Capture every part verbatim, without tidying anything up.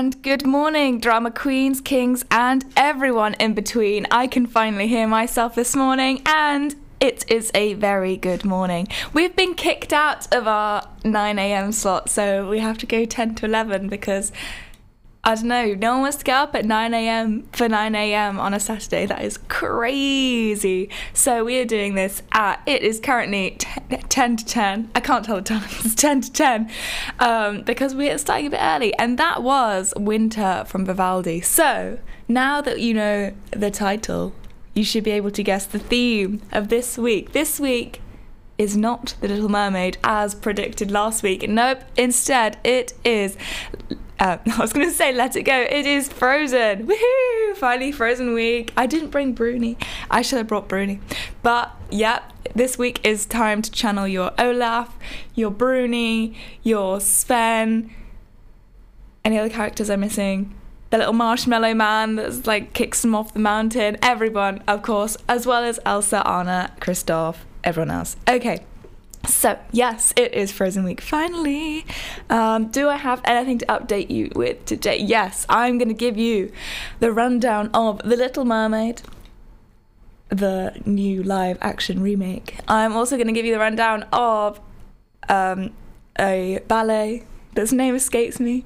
And good morning, drama queens, kings, and everyone in between. I can finally hear myself this morning, and it is a very good morning. We've been kicked out of our nine a m slot, so we have to go ten to eleven because, I don't know, no one wants to get up at nine a m for nine a m on a Saturday. That is crazy. So we are doing this at, it is currently ten to ten. I can't tell the time, it's ten to ten, um, because we are starting a bit early. And that was Winter from Vivaldi. So now that you know the title, you should be able to guess the theme of this week. This week is not The Little Mermaid, as predicted last week. Nope, instead it is, uh, I was going to say Let It Go, it is Frozen. Woohoo, finally Frozen week. I didn't bring Bruni, I should have brought Bruni. But yep, this week is time to channel your Olaf, your Bruni, your Sven. Any other characters I'm missing? The little marshmallow man that's like kicks them off the mountain, everyone, of course, as well as Elsa, Anna, Kristoff, everyone else. Okay, so yes, it is Frozen week, finally. Um, do I have anything to update you with today? Yes, I'm going to give you the rundown of The Little Mermaid, the new live action remake. I'm also going to give you the rundown of um, a ballet that's name escapes me.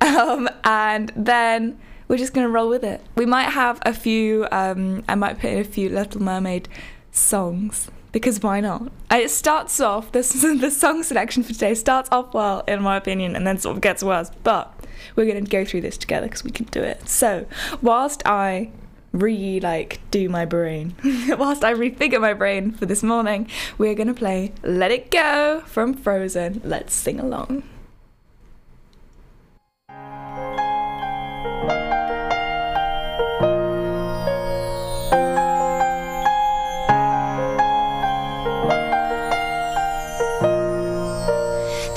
Um, and then we're just going to roll with it. We might have a few, um, I might put in a few Little Mermaid songs, because why not? It starts off, this, the song selection for today starts off well, in my opinion, and then sort of gets worse, but we're going to go through this together because we can do it. So, whilst I re, like, do my brain, whilst I refigure my brain for this morning, we're going to play Let It Go from Frozen. Let's sing along.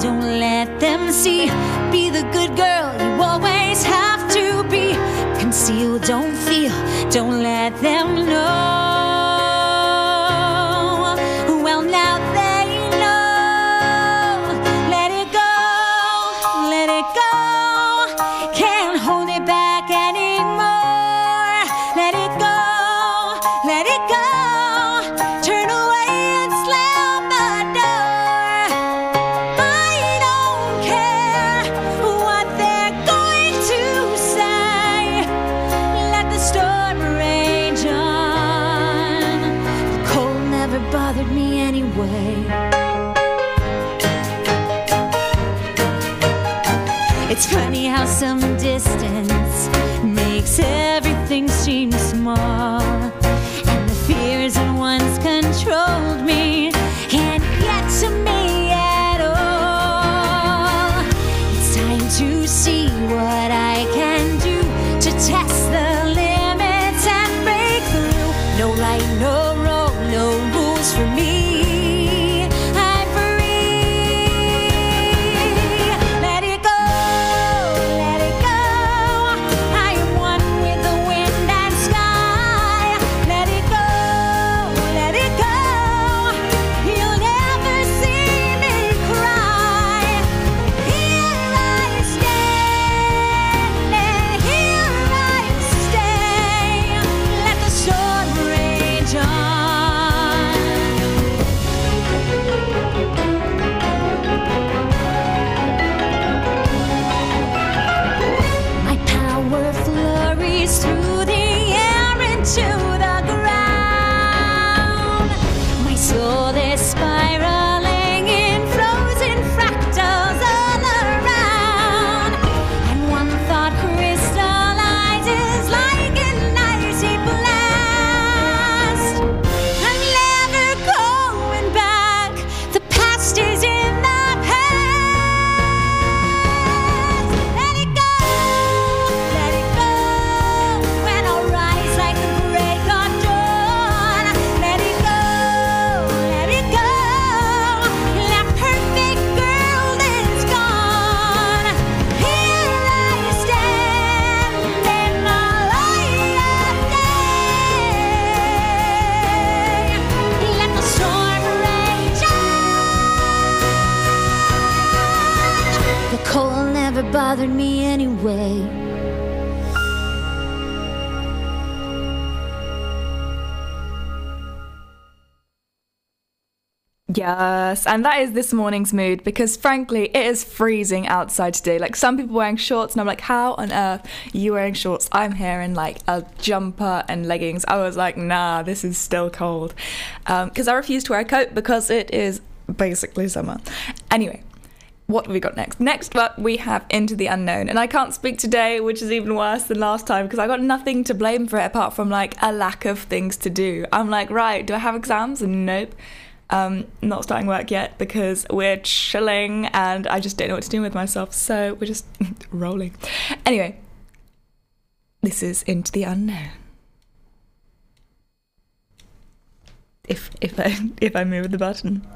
Don't let them see. Be the good girl you always have to be. Conceal, don't feel, don't let them know. Well, now they know. Let it go, let it go. Can't hold it back anymore. Let it go, let it go. Turn away and slam the door. It's funny how some distance makes everything seem small, and the fears that once controlled me can't get to me at all. It's time to see what I can do, to test the limits and break through. No light, no road, no rules for me. Yes, and that is this morning's mood, because frankly, it is freezing outside today. Like, some people wearing shorts, and I'm like, how on earth are you wearing shorts? I'm here in like a jumper and leggings. I was like, nah, this is still cold. Um, because I refuse to wear a coat because it is basically summer. Anyway, what have we got next? Next up, we have Into the Unknown. And I can't speak today, which is even worse than last time, because I got nothing to blame for it apart from like a lack of things to do. I'm like, right, do I have exams? And nope. Um, not starting work yet because we're chilling and I just don't know what to do with myself, so we're just rolling. Anyway, this is Into the Unknown. If if I if I move the button.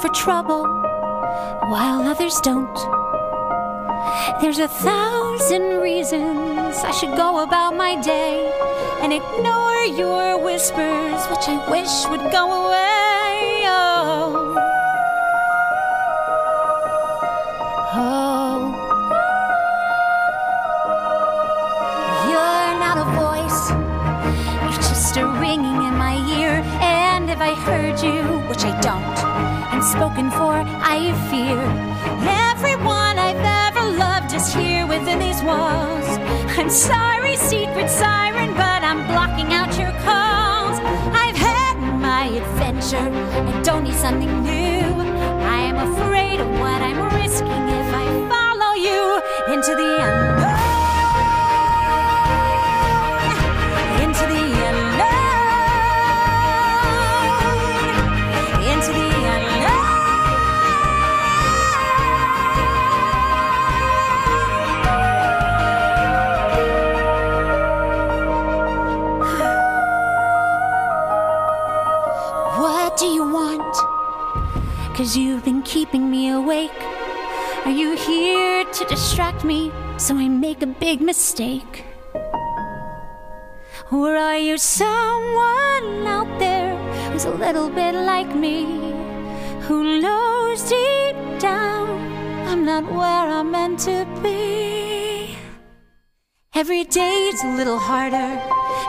For trouble, while others don't. There's a thousand reasons I should go about my day and ignore your whispers, which I wish would go away. Oh, oh. You're not a voice, you're just a ringing in my ear. And if I heard you, which I don't, spoken for, I fear everyone I've ever loved is here within these walls. I'm sorry, secret siren, but I'm blocking out your calls. I've had my adventure, I don't need something new. I am afraid of what I'm risking if I follow you into the unknown. Cause you've been keeping me awake. Are you here to distract me so I make a big mistake? Or are you someone out there who's a little bit like me, who knows deep down I'm not where I'm meant to be? Every day it's a little harder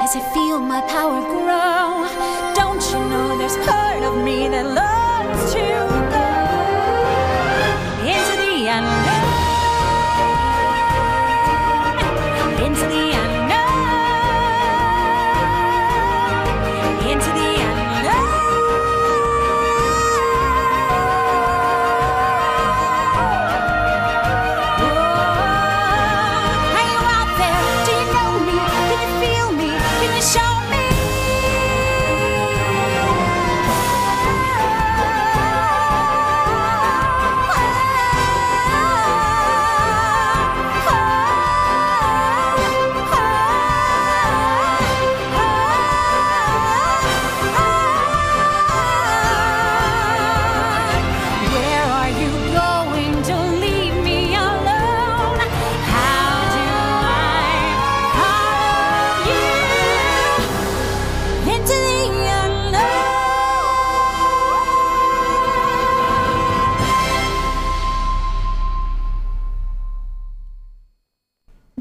as I feel my power grow. Don't you know there's part of me that loves to unknown, into the unknown, into the unknown. Oh, are you out there? Do you know me? Can you feel me? Can you show me?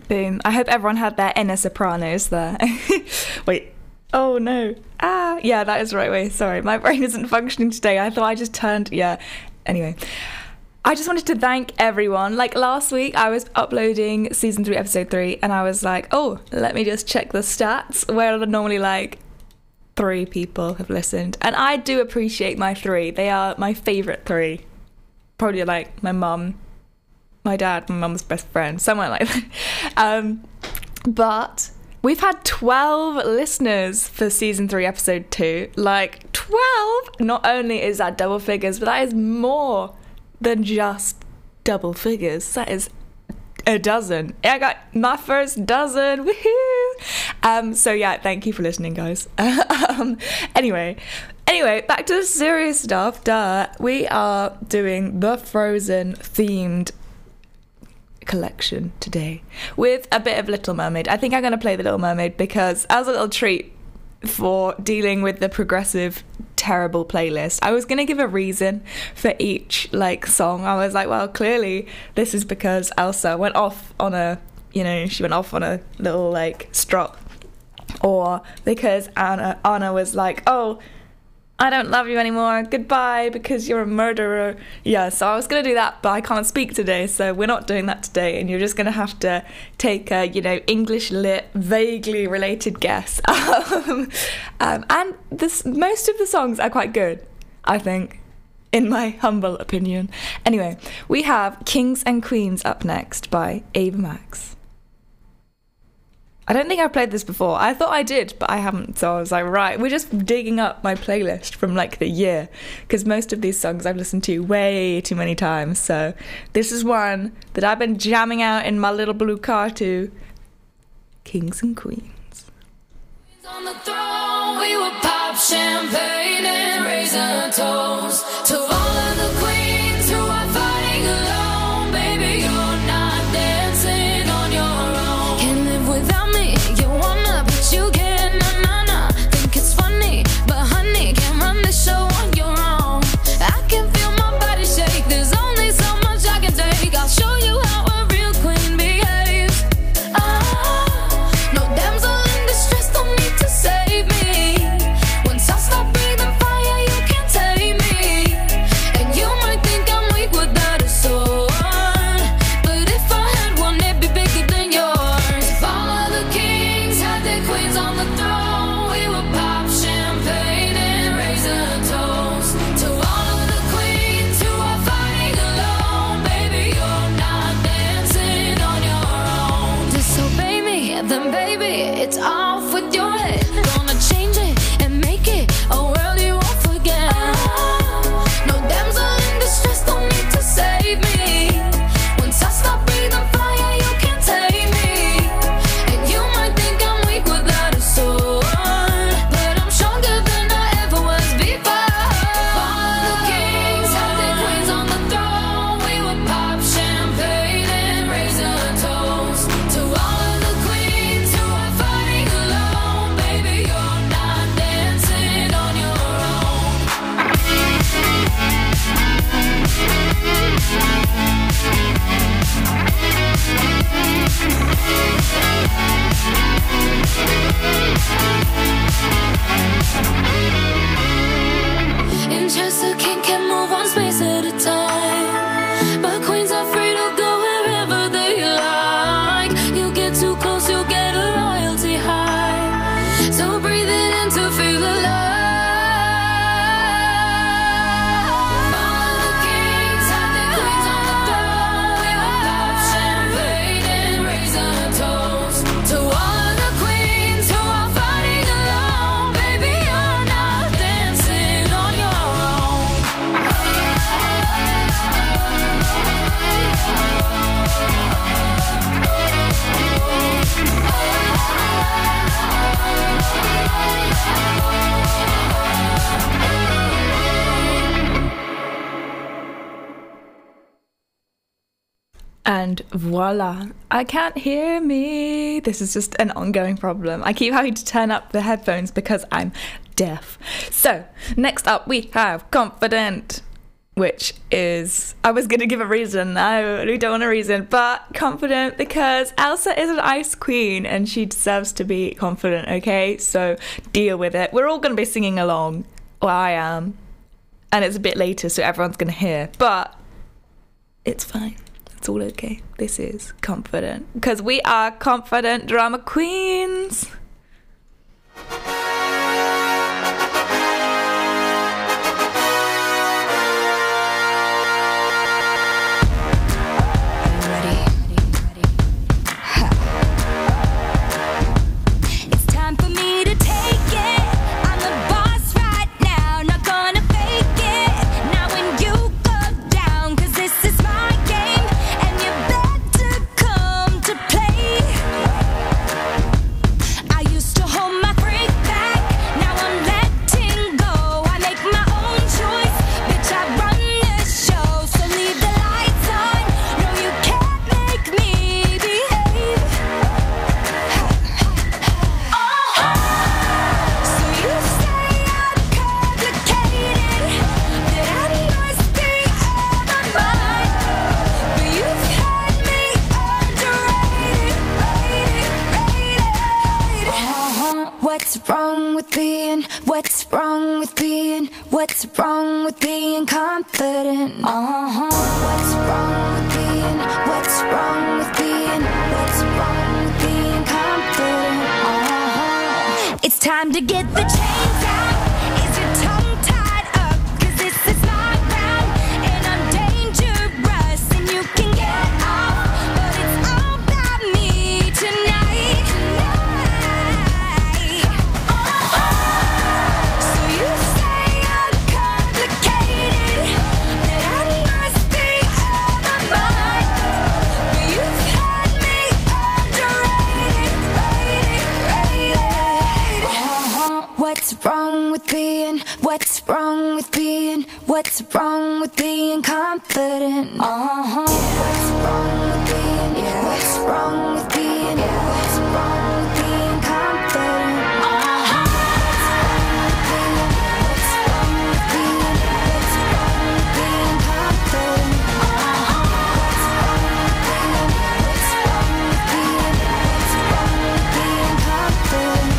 Boom. I hope everyone had their inner sopranos there. Wait. Oh, no. Ah, yeah, that is the right way. Sorry, my brain isn't functioning today. I thought I just turned... Yeah. Anyway. I just wanted to thank everyone. Like, last week I was uploading Season three, Episode three, and I was like, oh, let me just check the stats, where normally, like, three people have listened. And I do appreciate my three. They are my favourite three. Probably, like, my mum, my dad, my mum's best friend, someone like that. Um, but we've had twelve listeners for Season three, Episode two. Like, twelve! Not only is that double figures, but that is more than just double figures. That is a dozen. I got my first dozen. Woohoo! Um, so, yeah, thank you for listening, guys. um, anyway... Anyway, back to the serious stuff. Duh. We are doing the Frozen-themed collection today with a bit of Little Mermaid. I think I'm going to play The Little Mermaid because as a little treat for dealing with the progressive terrible playlist. I was going to give a reason for each like song. I was like, well, clearly this is because Elsa went off on a, you know, she went off on a little like strut, or because Anna Anna was like, oh, I don't love you anymore, goodbye, because you're a murderer. Yeah, so I was going to do that, but I can't speak today, so we're not doing that today, and you're just going to have to take a, you know, English lit, vaguely related guess. um, and this, most of the songs are quite good, I think, in my humble opinion. Anyway, we have Kings and Queens up next by Ava Max. I don't think I've played this before. I thought I did, but I haven't. So I was like, right, we're just digging up my playlist from like the year, because most of these songs I've listened to way too many times. So this is one that I've been jamming out in my little blue car to. Kings and Queens. On the throne, we would pop champagne and raise a toast to all of the queens who are fighting alone. Baby, you're not dancing on your own. Can't live without me. You get na-na-na, think it's funny, but honey, can't run this show on your own. I can feel my body shake, there's only so much I can take. I'll show you how a real queen behaves. Ah, no damsel in distress, don't need to save me. Once I stop breathing fire, you can't tame me. And you might think I'm weak without a soul, but if I had one, it'd be bigger than yours. If all of the kings had their queens on the throne, we would pop champagne and raise a toast to all of the queens who are fighting alone. Baby, you're not dancing on your own. Disobey me, then baby, it's off with your head. Gonna change it and make it a world you won't forget. Ah, no damsel in distress, don't need to save me. Once I stop breathing fire, you can't take me. And voila, I can't hear me. This is just an ongoing problem. I keep having to turn up the headphones because I'm deaf. So next up we have Confident, which is, I was going to give a reason. I don't want a reason, but Confident, because Elsa is an ice queen and she deserves to be confident, okay? So deal with it. We're all going to be singing along. Well, I am. And it's a bit later, so everyone's going to hear, but it's fine. It's all okay. This is Confident, because we are confident drama queens. I What's wrong with being, what's wrong with being, what's wrong with being confident? Uh-huh. What's wrong with being, what's wrong with being, what's wrong with being confident? Uh-huh. It's time to get the chains out. Is your tongue tied up? Cause this is my round, and I'm dangerous, and you can get off. But it's all about me tonight. What's wrong with being, what's wrong with being, what's wrong with being confident? Uh-huh. What's wrong with being, yeah. What's wrong with being, yeah. What's wrong with being confident? Uh-huh. What's wrong with being, what's wrong with being confident? Uh-huh. What's wrong with being, what's wrong with being, what's wrong with being confident?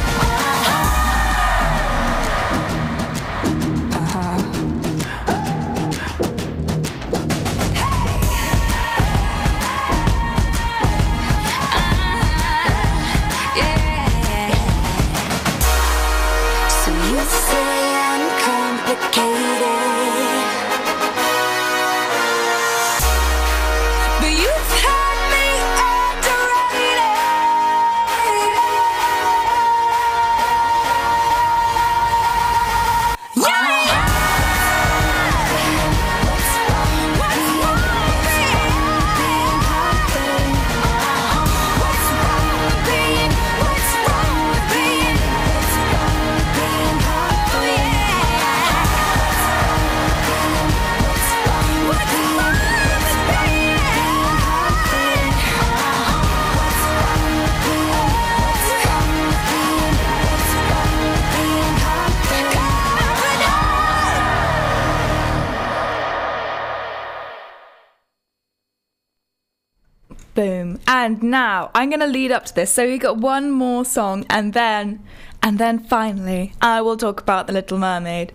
Boom. And now I'm going to lead up to this. So we got one more song, and then, and then finally, I will talk about The Little Mermaid,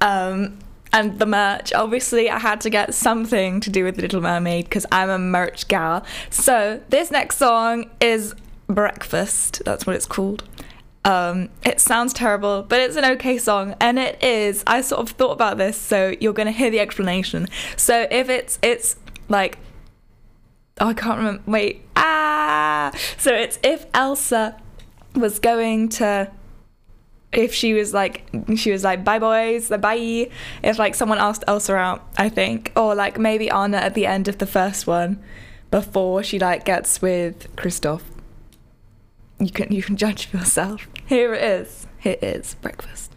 um, and the merch. Obviously, I had to get something to do with The Little Mermaid because I'm a merch gal. So this next song is Breakfast. That's what it's called. Um, it sounds terrible, but it's an okay song, and it is. I sort of thought about this, so you're going to hear the explanation. So if it's, it's like. Oh, I can't remember. Wait. Ah! So it's if Elsa was going to... If she was like... She was like, bye, boys. Bye. If, like, someone asked Elsa out, I think. Or, like, maybe Anna at the end of the first one before she, like, gets with Kristoff. You can, you can judge for yourself. Here it is. Here it is. Breakfast.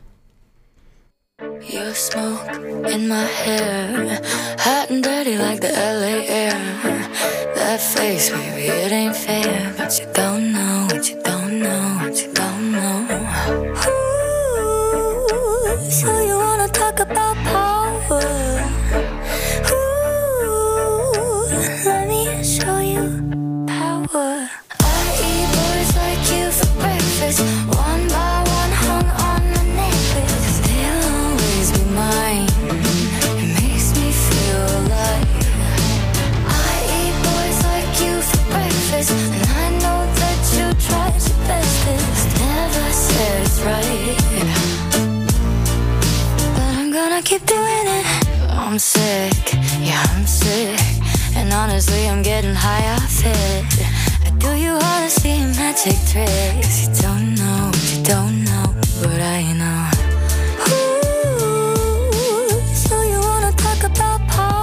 Your smoke in my hair, hot and dirty like the L A air. That face, baby, it ain't fair. But you don't know, what you don't know, what you don't know. Ooh, so you wanna talk about power. Ooh, let me show you power. I eat boys like you for breakfast. One by one hung on my necklace. They'll always be mine. And I know that you tried your bestest. Never said it's right, but I'm gonna keep doing it. I'm sick, yeah, I'm sick. And honestly, I'm getting high off it. I do you all to see magic tricks. You don't know, you don't know, but I know. Ooh, so you wanna talk about power.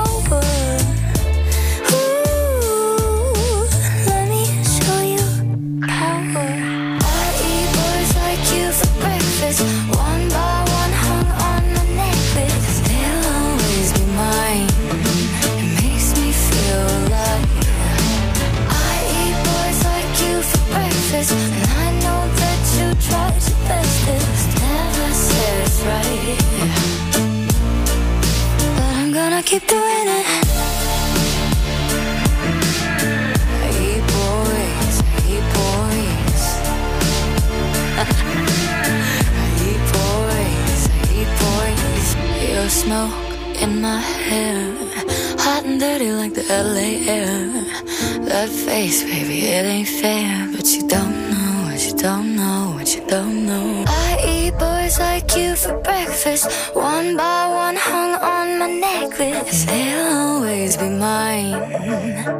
One by one hung on my necklace. They'll always be mine. It makes me feel alive. I eat boys like you for breakfast. And I know that you tried your bestest. Never said it's right, but I'm gonna keep doing it. I eat boys, I eat boys. smoke in my hair, hot and dirty like the L A air. That face, baby, it ain't fair, but you don't know. You don't know what you don't know. I eat boys like you for breakfast, one by one hung on my necklace. They'll always be mine,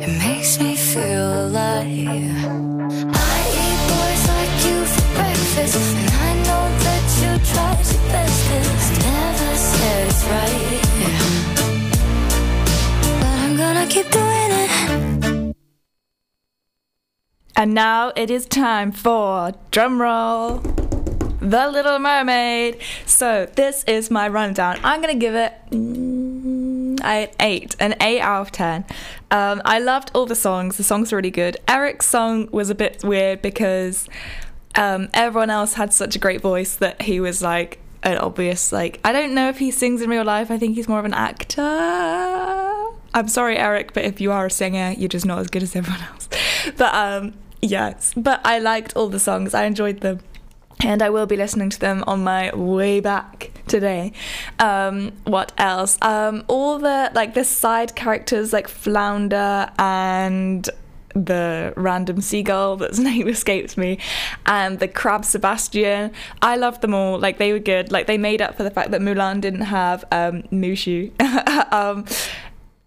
it makes me feel alive. I eat boys like you for breakfast, and I know that you tried your best, 'cause I never said it's right, but I'm gonna keep doing it. And now it is time for, drumroll, The Little Mermaid. So this is my rundown. I'm going to give it mm, an eight, an eight out of ten. Um, I loved all the songs. The songs were really good. Eric's song was a bit weird because um, everyone else had such a great voice that he was like an obvious, like, I don't know if he sings in real life. I think he's more of an actor. I'm sorry, Eric, but if you are a singer, you're just not as good as everyone else. But um, yes, but I liked all the songs. I enjoyed them, and I will be listening to them on my way back today. Um, what else? Um, all the like the side characters like Flounder and the random seagull that's name escapes me, and the crab Sebastian. I loved them all. Like they were good. Like they made up for the fact that Mulan didn't have um, Mushu. um,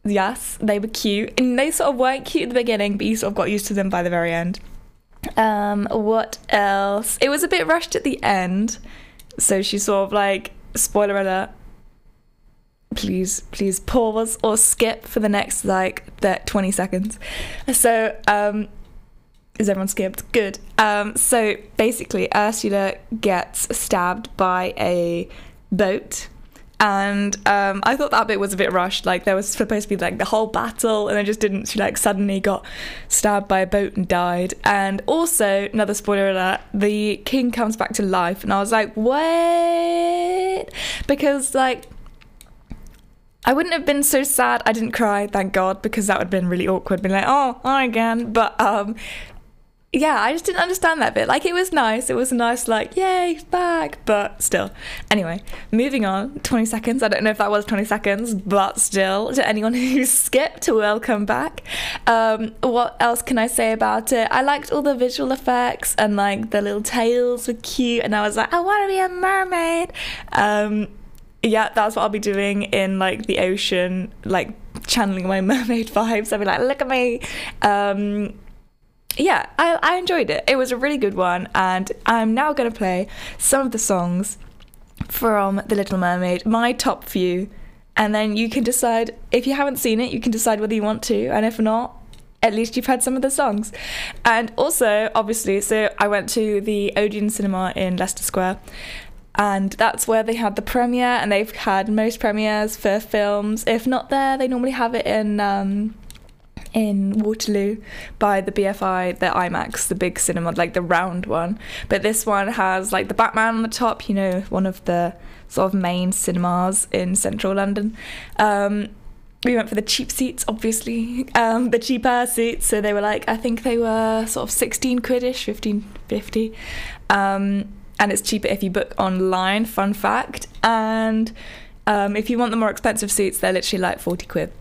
Yes, they were cute, and they sort of weren't cute at the beginning, but you sort of got used to them by the very end. Um, what else? It was a bit rushed at the end, so she sort of like, spoiler alert, please, please pause or skip for the next like twenty seconds. So, um, is everyone skipped? Good. Um, so basically, Ursula gets stabbed by a boat. And um, I thought that bit was a bit rushed. Like there was supposed to be like the whole battle, and I just didn't. She like suddenly got stabbed by a boat and died. And also, another spoiler alert: the king comes back to life, and I was like, "What?" Because like, I wouldn't have been so sad. I didn't cry, thank God, because that would have been really awkward. Being like, "Oh, I again," but um. Yeah, I just didn't understand that bit. Like, it was nice. It was nice, like, yay, he's back. But still. Anyway, moving on. twenty seconds. I don't know if that was twenty seconds, but still. To anyone who skipped, welcome back. Um, what else can I say about it? I liked all the visual effects, and, like, the little tails were cute. And I was like, I want to be a mermaid. Um, yeah, that's what I'll be doing in, like, the ocean. Like, channeling my mermaid vibes. I'll be like, look at me. Um... Yeah, I, I enjoyed it. It was a really good one, and I'm now going to play some of the songs from The Little Mermaid, my top few, and then you can decide, if you haven't seen it, you can decide whether you want to, and if not, at least you've had some of the songs. And also, obviously, so I went to the Odeon cinema in Leicester Square, and that's where they had the premiere, and they've had most premieres for films. If not there, they normally have it in... Um, in Waterloo by the B F I, the IMAX, the big cinema, like the round one. But this one has like the Batman on the top, you know, one of the sort of main cinemas in central London. Um, we went for the cheap seats, obviously, um, the cheaper seats. So they were like, I think they were sort of sixteen quid-ish, fifteen fifty. Um, and it's cheaper if you book online, fun fact. And um, if you want the more expensive seats, they're literally like forty quid.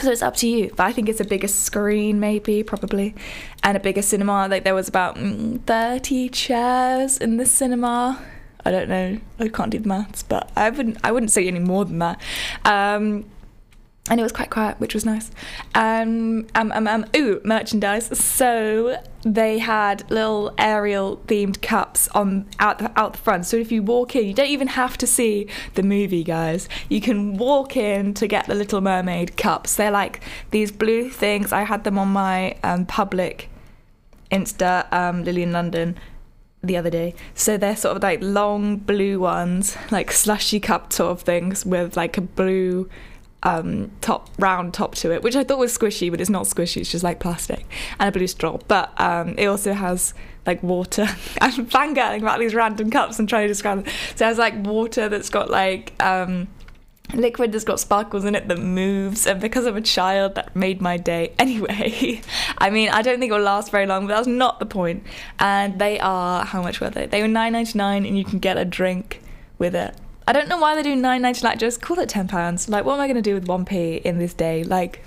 So it's up to you, but I think it's a bigger screen maybe, probably, and a bigger cinema. Like there was about mm, thirty chairs in the cinema. I don't know, I can't do the maths, but I wouldn't I wouldn't say any more than that. Um, and it was quite quiet, which was nice. Um, um, um, um, ooh, merchandise. So they had little Ariel themed cups on out the, out the front. So if you walk in, you don't even have to see the movie, guys. You can walk in to get the Little Mermaid cups. They're like these blue things. I had them on my um, public Insta, um, Lily in London, the other day. So they're sort of like long blue ones, like slushy cup sort of things with like a blue... Um, top round top to it, which I thought was squishy, but it's not squishy, it's just like plastic and a blue straw. But um, it also has like water. I'm fangirling about these random cups and trying to describe them. So it has like water that's got like um, liquid that's got sparkles in it that moves, and because I'm a child, that made my day. Anyway, I mean, I don't think it'll last very long, but that's not the point. And they are, how much were they? They were nine ninety-nine, and you can get a drink with it. I don't know why they do nine ninety, like, just call it ten pounds. Like, what am I going to do with one p in this day? Like,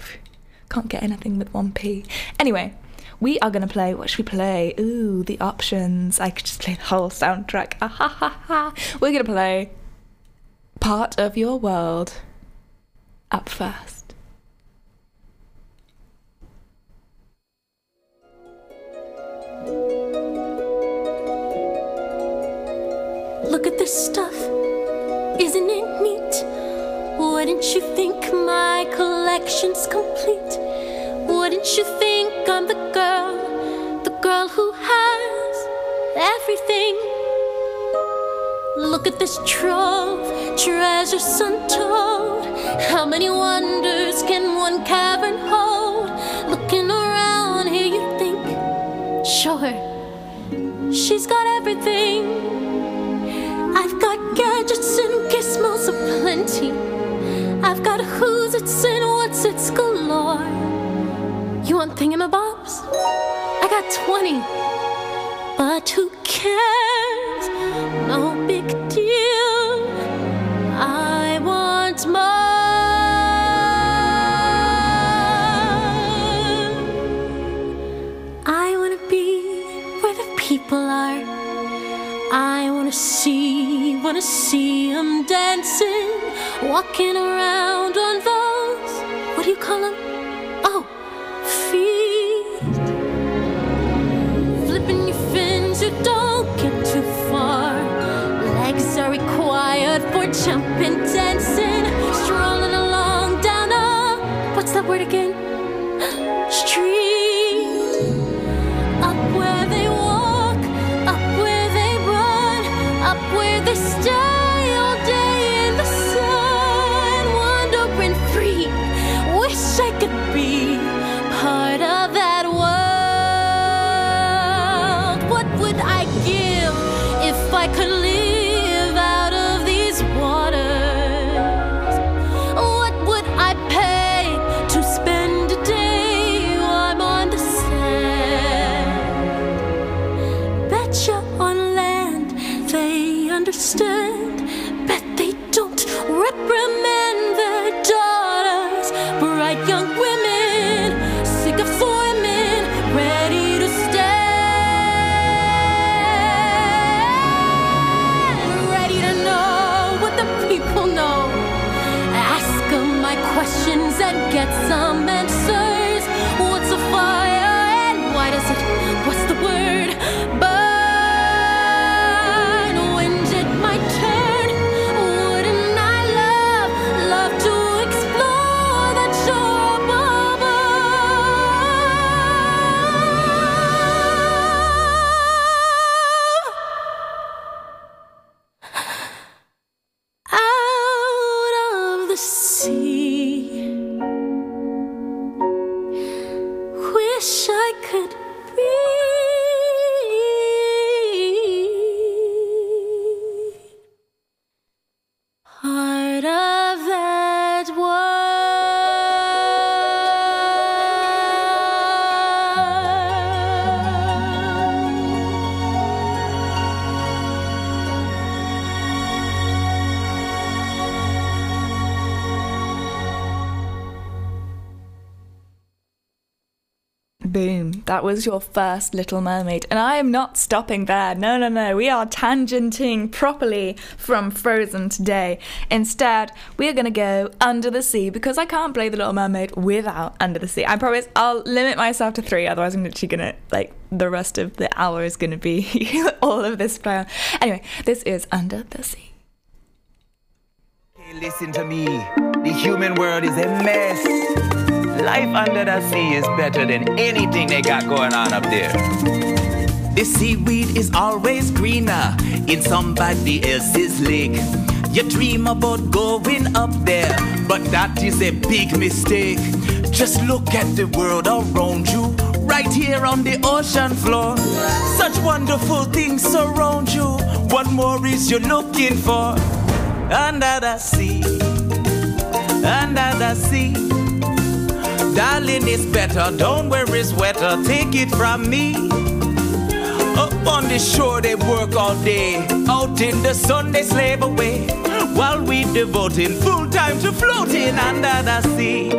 can't get anything with one p. Anyway, we are going to play, what should we play? Ooh, the options. I could just play the whole soundtrack. Ah, ha, ha, ha. We're going to play Part of Your World up first. Look at this stuff, isn't it neat? Wouldn't you think my collection's complete? Wouldn't you think I'm the girl, the girl who has everything? Look at this trove, treasures untold. How many wonders can one cavern hold? Looking around here you think, sure, she's got everything. I've got gadgets and gizmos aplenty. I've got who's it's and what's it's galore. You want thingamabobs? I got twenty. But who cares? No big deal. I want more. I want to be where the people are. I want to see. Wanna see them dancing, walking around on those, what do you call them? Oh, feet. Flipping your fins, you don't get too far. Legs are required for jumping, dancing, strolling along down a, what's that word again? Street. Stay all day in the sun, wandering free. Wish I could be part of that world. What would I give if I could live out of these waters? What would I pay to spend a day while I'm on the sand? Betcha on land they understand. And get some answers. What's a fire and why does it, what's the word, burn? When did my turn? Wouldn't I love, love to explore that shore above us? Out of the sea. That was your first Little Mermaid, and I am not stopping there. No, no, no, we are tangenting properly from Frozen today. Instead, we are going to go Under the Sea, because I can't play The Little Mermaid without Under the Sea. I promise I'll limit myself to three, otherwise I'm literally going to, like, the rest of the hour is going to be all of this play. Anyway, this is Under the Sea. Hey, listen to me. The human world is a mess. Life under the sea is better than anything they got going on up there. The seaweed is always greener in somebody else's lake. You dream about going up there, but that is a big mistake. Just look at the world around you, right here on the ocean floor. Such wonderful things surround you. What more is you looking for? Under the sea, under the sea. Darling, it's better, don't worry, it's wetter, take it from me. Up on the shore they work all day, out in the sun they slave away. while we devoting full time to floating under the sea.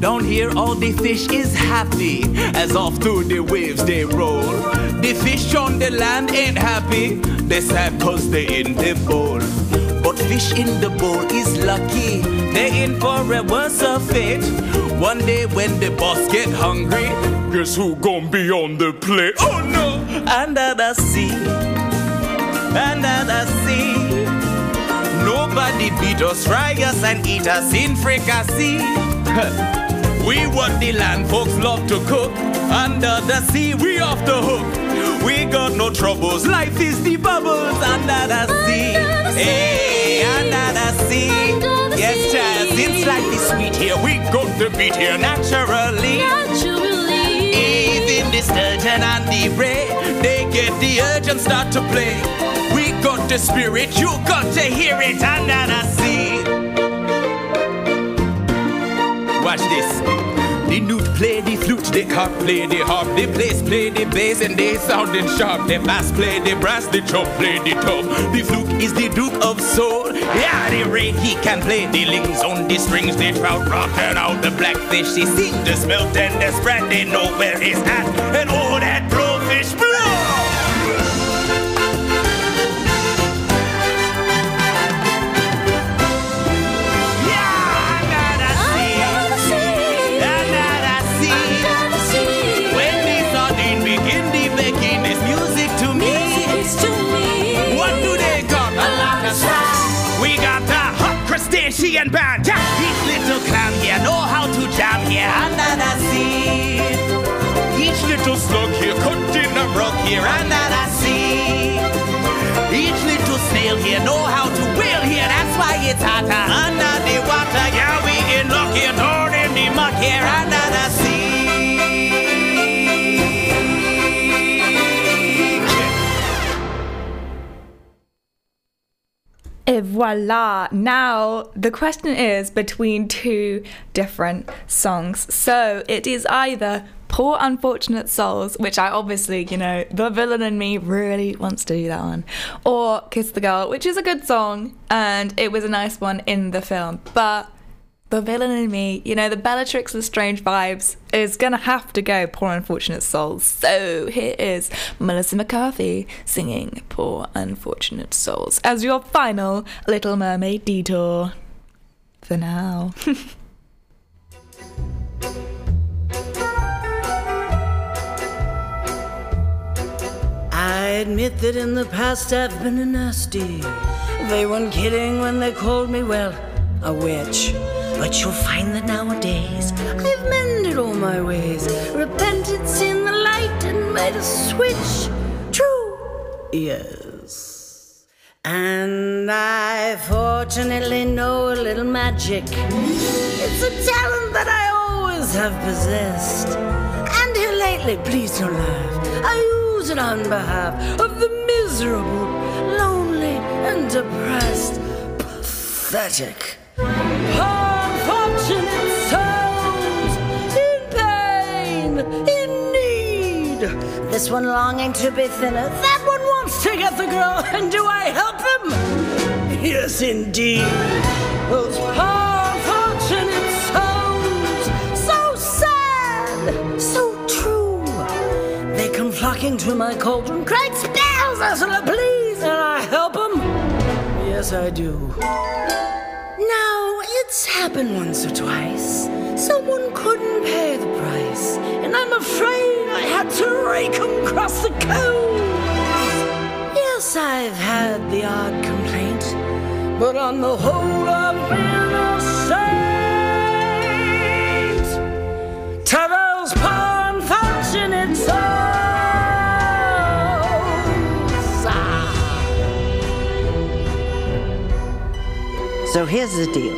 Down here all the fish is happy as off through the waves they roll. The fish on the land ain't happy, they sad cause they in the bowl. But fish in the bowl is lucky, they in for a worse of fate. One day when the boss get hungry, guess who gon' be on the plate? Oh no! Under the sea, under the sea, nobody beat us, fry us and eat us in fricassee. We what the land folks love to cook. Under the sea, we off the hook. We got no troubles, life is the bubbles. Under the sea, under the sea. Hey, under the sea, under the yes, child, it's like the sweet here. We got the beat here naturally. Naturally, even the sturgeon and the ray, they get the urge and start to play. We got the spirit, you got to hear it. Under the sea, watch this. The newt play the flute, the harp play the harp, the bass play the bass and they sounding sharp. The bass play the brass, the chop play the top. The fluke is the duke of soul. Yeah, the ray he can play the lings on the strings. The trout rocking out the blackfish, they sing the smelt and the spread. They know where he's at and all that blowfish blow. We got the hot crustacean band. Jack, each little clam here know how to jam here. Under the sea, each little slug here cut in a rock here. Under the sea, each little snail here know how to whale here. That's why it's hotter under the water. Yeah, we in luck here, down in the muck here. Under the sea. Et voila! Now, the question is between two different songs. So, it is either Poor Unfortunate Souls, which I obviously, you know, the villain in me really wants to do that one, or Kiss the Girl, which is a good song, and it was a nice one in the film. But the villain in me, you know, the Bellatrix Lestrange vibes, is gonna have to go Poor Unfortunate Souls. So here is Melissa McCarthy singing Poor Unfortunate Souls as your final Little Mermaid detour for now. I admit that in the past I've been a nasty. They weren't kidding when they called me, well, a witch. But you'll find that nowadays I've mended all my ways, repented, seen the light and made a switch. True, yes. And I fortunately know a little magic. It's a talent that I always have possessed. And here lately, please don't laugh, I use it on behalf of the miserable, lonely and depressed. Pathetic. Unfortunate souls in pain, in need. This one longing to be thinner, that one wants to get the girl, and do I help them? Yes, indeed. Those unfortunate souls, so sad, so true. They come flocking to my cauldron, great spells, Ursula, please, and I help them. Yes, I do. Now, it's happened once or twice. Someone couldn't pay the price, and I'm afraid I had to rake 'em across the coals. Yes, I've had the odd complaint, but on the whole I've been a saint. To those poor unfortunate souls. Ah. So here's the deal.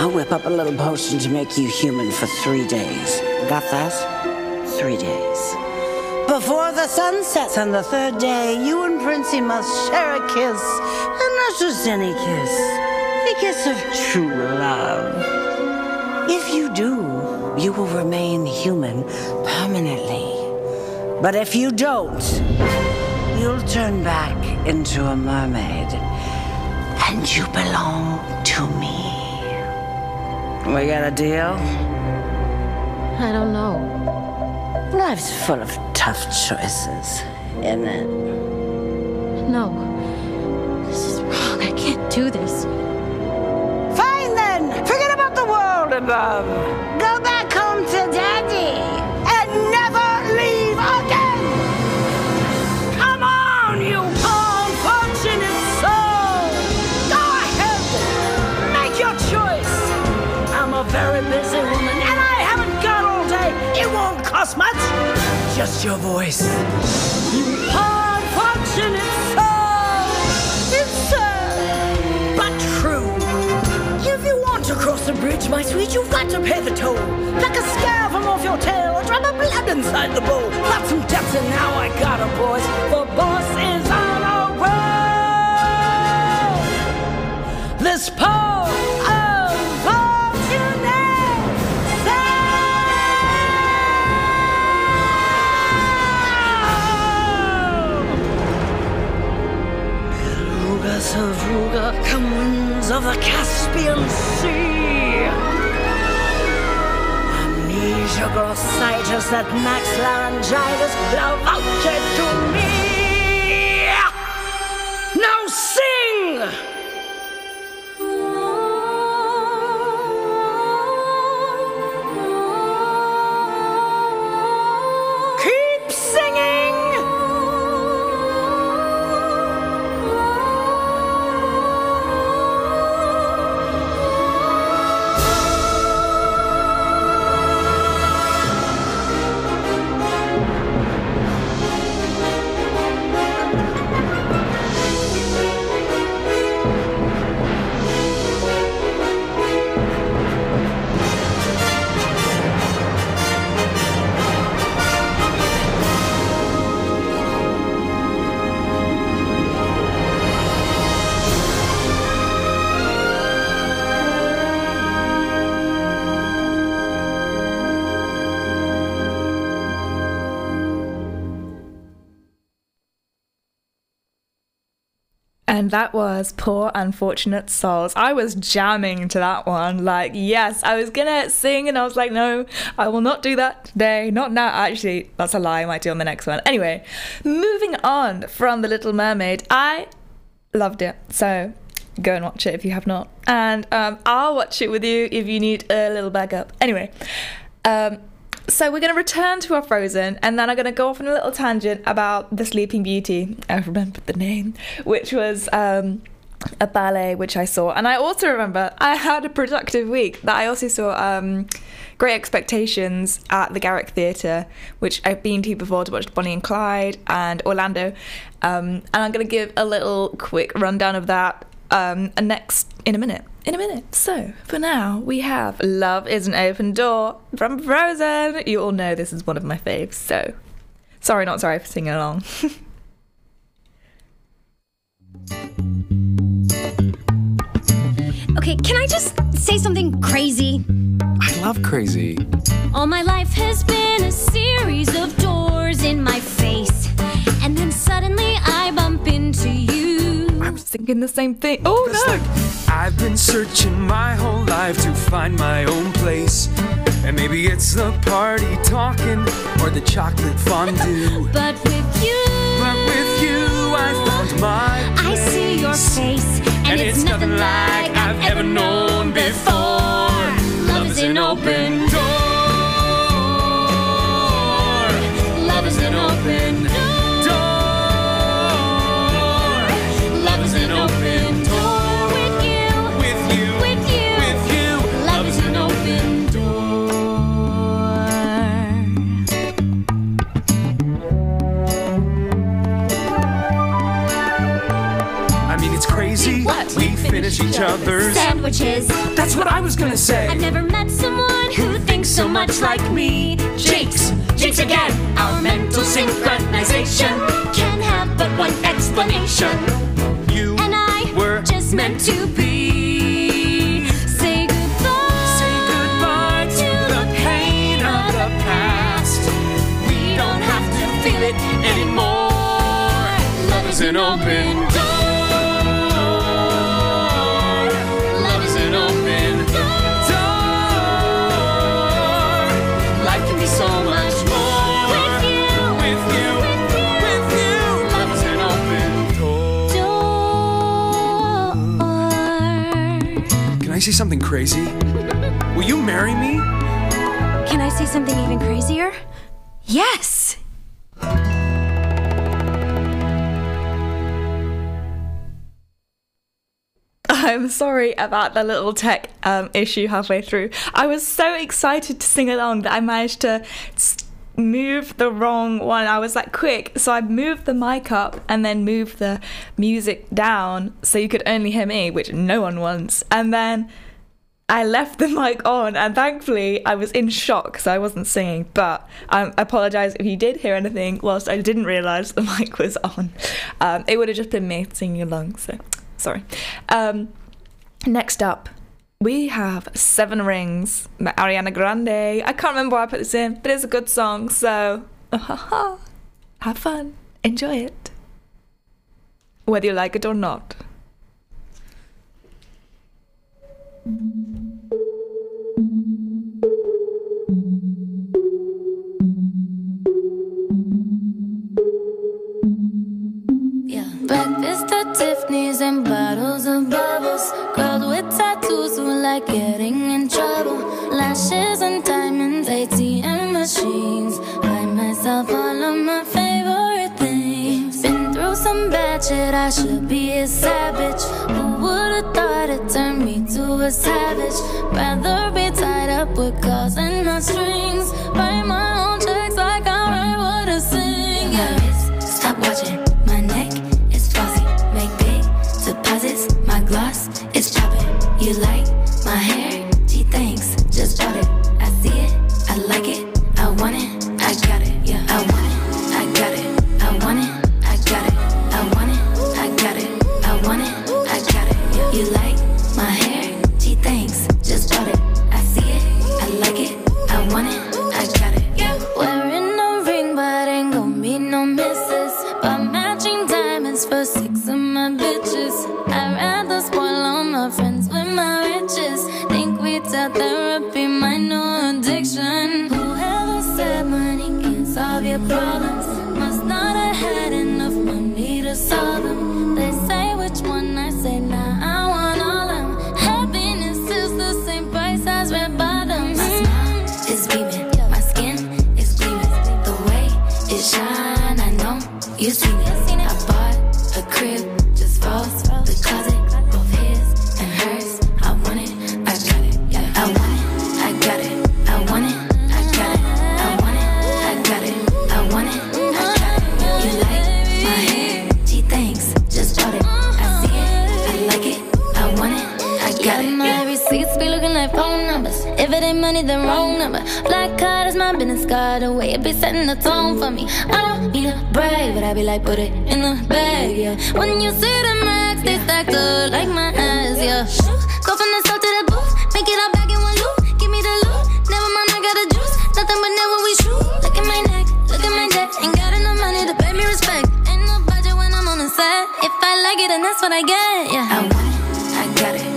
I'll whip up a little potion to make you human for three days. Got that? Three days. Before the sun sets on the third day, you and Princey must share a kiss. And not just any kiss. A kiss of true love. If you do, you will remain human permanently. But if you don't, you'll turn back into a mermaid, and you belong to me. We got a deal? I don't know. Life's full of tough choices, isn't it? No. This is wrong. I can't do this. Fine, then. Forget about the world above. Go back home to Daddy and never leave again. Come on, you poor, unfortunate soul. Go ahead. Make your choice. I'm a very busy woman, and I haven't got all day. It won't cost much. Just your voice. You poor, unfortunate soul. Across the bridge, my sweet, you've got to pay the toll. Like a scar from off your tail, or drop a blood inside the bowl. Got some depth and now I got a voice. The boss is on a roll. This poor, unfortunate soul. Ruga, Savruga, come winds of the Caspian Sea. Amnesia, grossitis, that max laryngitis, thou vouchest to me. Now sing! Keep singing! And that was Poor Unfortunate Souls. I was jamming to that one. Like, yes, I was gonna sing and I was like, no, I will not do that today. Not now. Actually, that's a lie. I might do on the next one. Anyway, moving on from The Little Mermaid. I loved it. So go and watch it if you have not. And um, I'll watch it with you if you need a little backup. Anyway, um, so we're going to return to our Frozen, and then I'm going to go off on a little tangent about The Sleeping Beauty. I remembered the name, which was um, a ballet which I saw. And I also remember I had a productive week that I also saw um, Great Expectations at the Garrick Theatre, which I've been to before to watch Bonnie and Clyde and Orlando. Um, and I'm going to give a little quick rundown of that um, next in a minute. In a minute. So, for now, we have Love is an Open Door from Frozen. You all know this is one of my faves, so sorry, not sorry for singing along. Okay, can I just say something crazy? I love crazy. All my life has been a series of doors in my face, and then suddenly I bump into you. I'm thinking the same thing. Oh, that's no! Like, I've been searching my whole life to find my own place. And maybe it's the party talking or the chocolate fondue. But with you, but with you, I found my place. I see your face, and, and it's, it's nothing like I've ever known before. Love is an open door. Love is an open door. What? We finish each other's sandwiches. That's what I was gonna say. I've never met someone who thinks so much like me. Jinx, jinx again. Our mental synchronization can have but one explanation. You and I were just meant to be. Say goodbye, say goodbye to the pain of the past. We don't have to feel it anymore. an open door. Love is an open door. Life can be so much more with you, with you, with you. Love is an open door. Can I say something crazy? Will you marry me? Can I say something even crazier? Yes! I'm sorry about the little tech um, issue halfway through. I was so excited to sing along that I managed to move the wrong one. I was like, quick. So I moved the mic up and then moved the music down so you could only hear me, which no one wants. And then I left the mic on, and thankfully I was in shock because I wasn't singing, but um, I apologise if you did hear anything whilst I didn't realise the mic was on. Um, it would have just been me singing along, so sorry. Um, next up, we have Seven Rings by Ariana Grande. I can't remember why I put this in, but it's a good song, so have fun, enjoy it, whether you like it or not. Yeah. Breakfast at Tiffany's and bottles of bubbles. Girls with tattoos who like getting in trouble. Lashes and diamonds, A T M machines. Buy myself all of my favorite things. Been through some bad shit, I should be a savage. Who would've thought it turned me to a savage? Rather be tied up with calls and my strings. Write my own checks like I write what I sing. Yeah. Stop watching, my neck is flossy. Make big deposits, my gloss is chopping. You like my hair? She thinks, just drop it. I see it, I like it, I want it, I got it. Yeah, I want it, I got it, I want it, I got it, I want it, I got it, I want it, I got it. Yeah. You like my hair? She thinks, just drop it. I see it, I like it, I want it, I got it. Yeah. Wearing no ring, but ain't gon' be no misses. But matching diamonds for six of my bitches. I'd rather spoil all my friends with my riches. Think we tell therapy my new addiction. Whoever said money can't solve your problems must not have had enough money to solve them. They say which one, I say now nah, I want all of them. Happiness is the same price as red bottoms. My smile is beaming, my skin is gleaming. The way it shine, I know you seen it. I bought a crib just for the closet. Both his and hers, I want it, I got it. Yeah, I want it, I got it, I want it, I got it, I want it, I got it, I want it, I got it. You like my hair? She thinks, just bought it. I see it, I like it, I want it, I got it. My receipts be looking like phone numbers. If it ain't money, then wrong number. Black card is my business card. The way it be setting the tone for me. I don't need a brag, but I be like, put it in the bag, yeah. When you see the max, they stacked up like my eyes, yeah. Go from the south to the booth, make it all back in one loop. Give me the loot, never mind, I got a juice. Nothing but never we shoot. Look at my neck, look at my neck. Ain't got enough money to pay me respect. Ain't no budget when I'm on the set. If I like it, then that's what I get, yeah. I want it, I got it.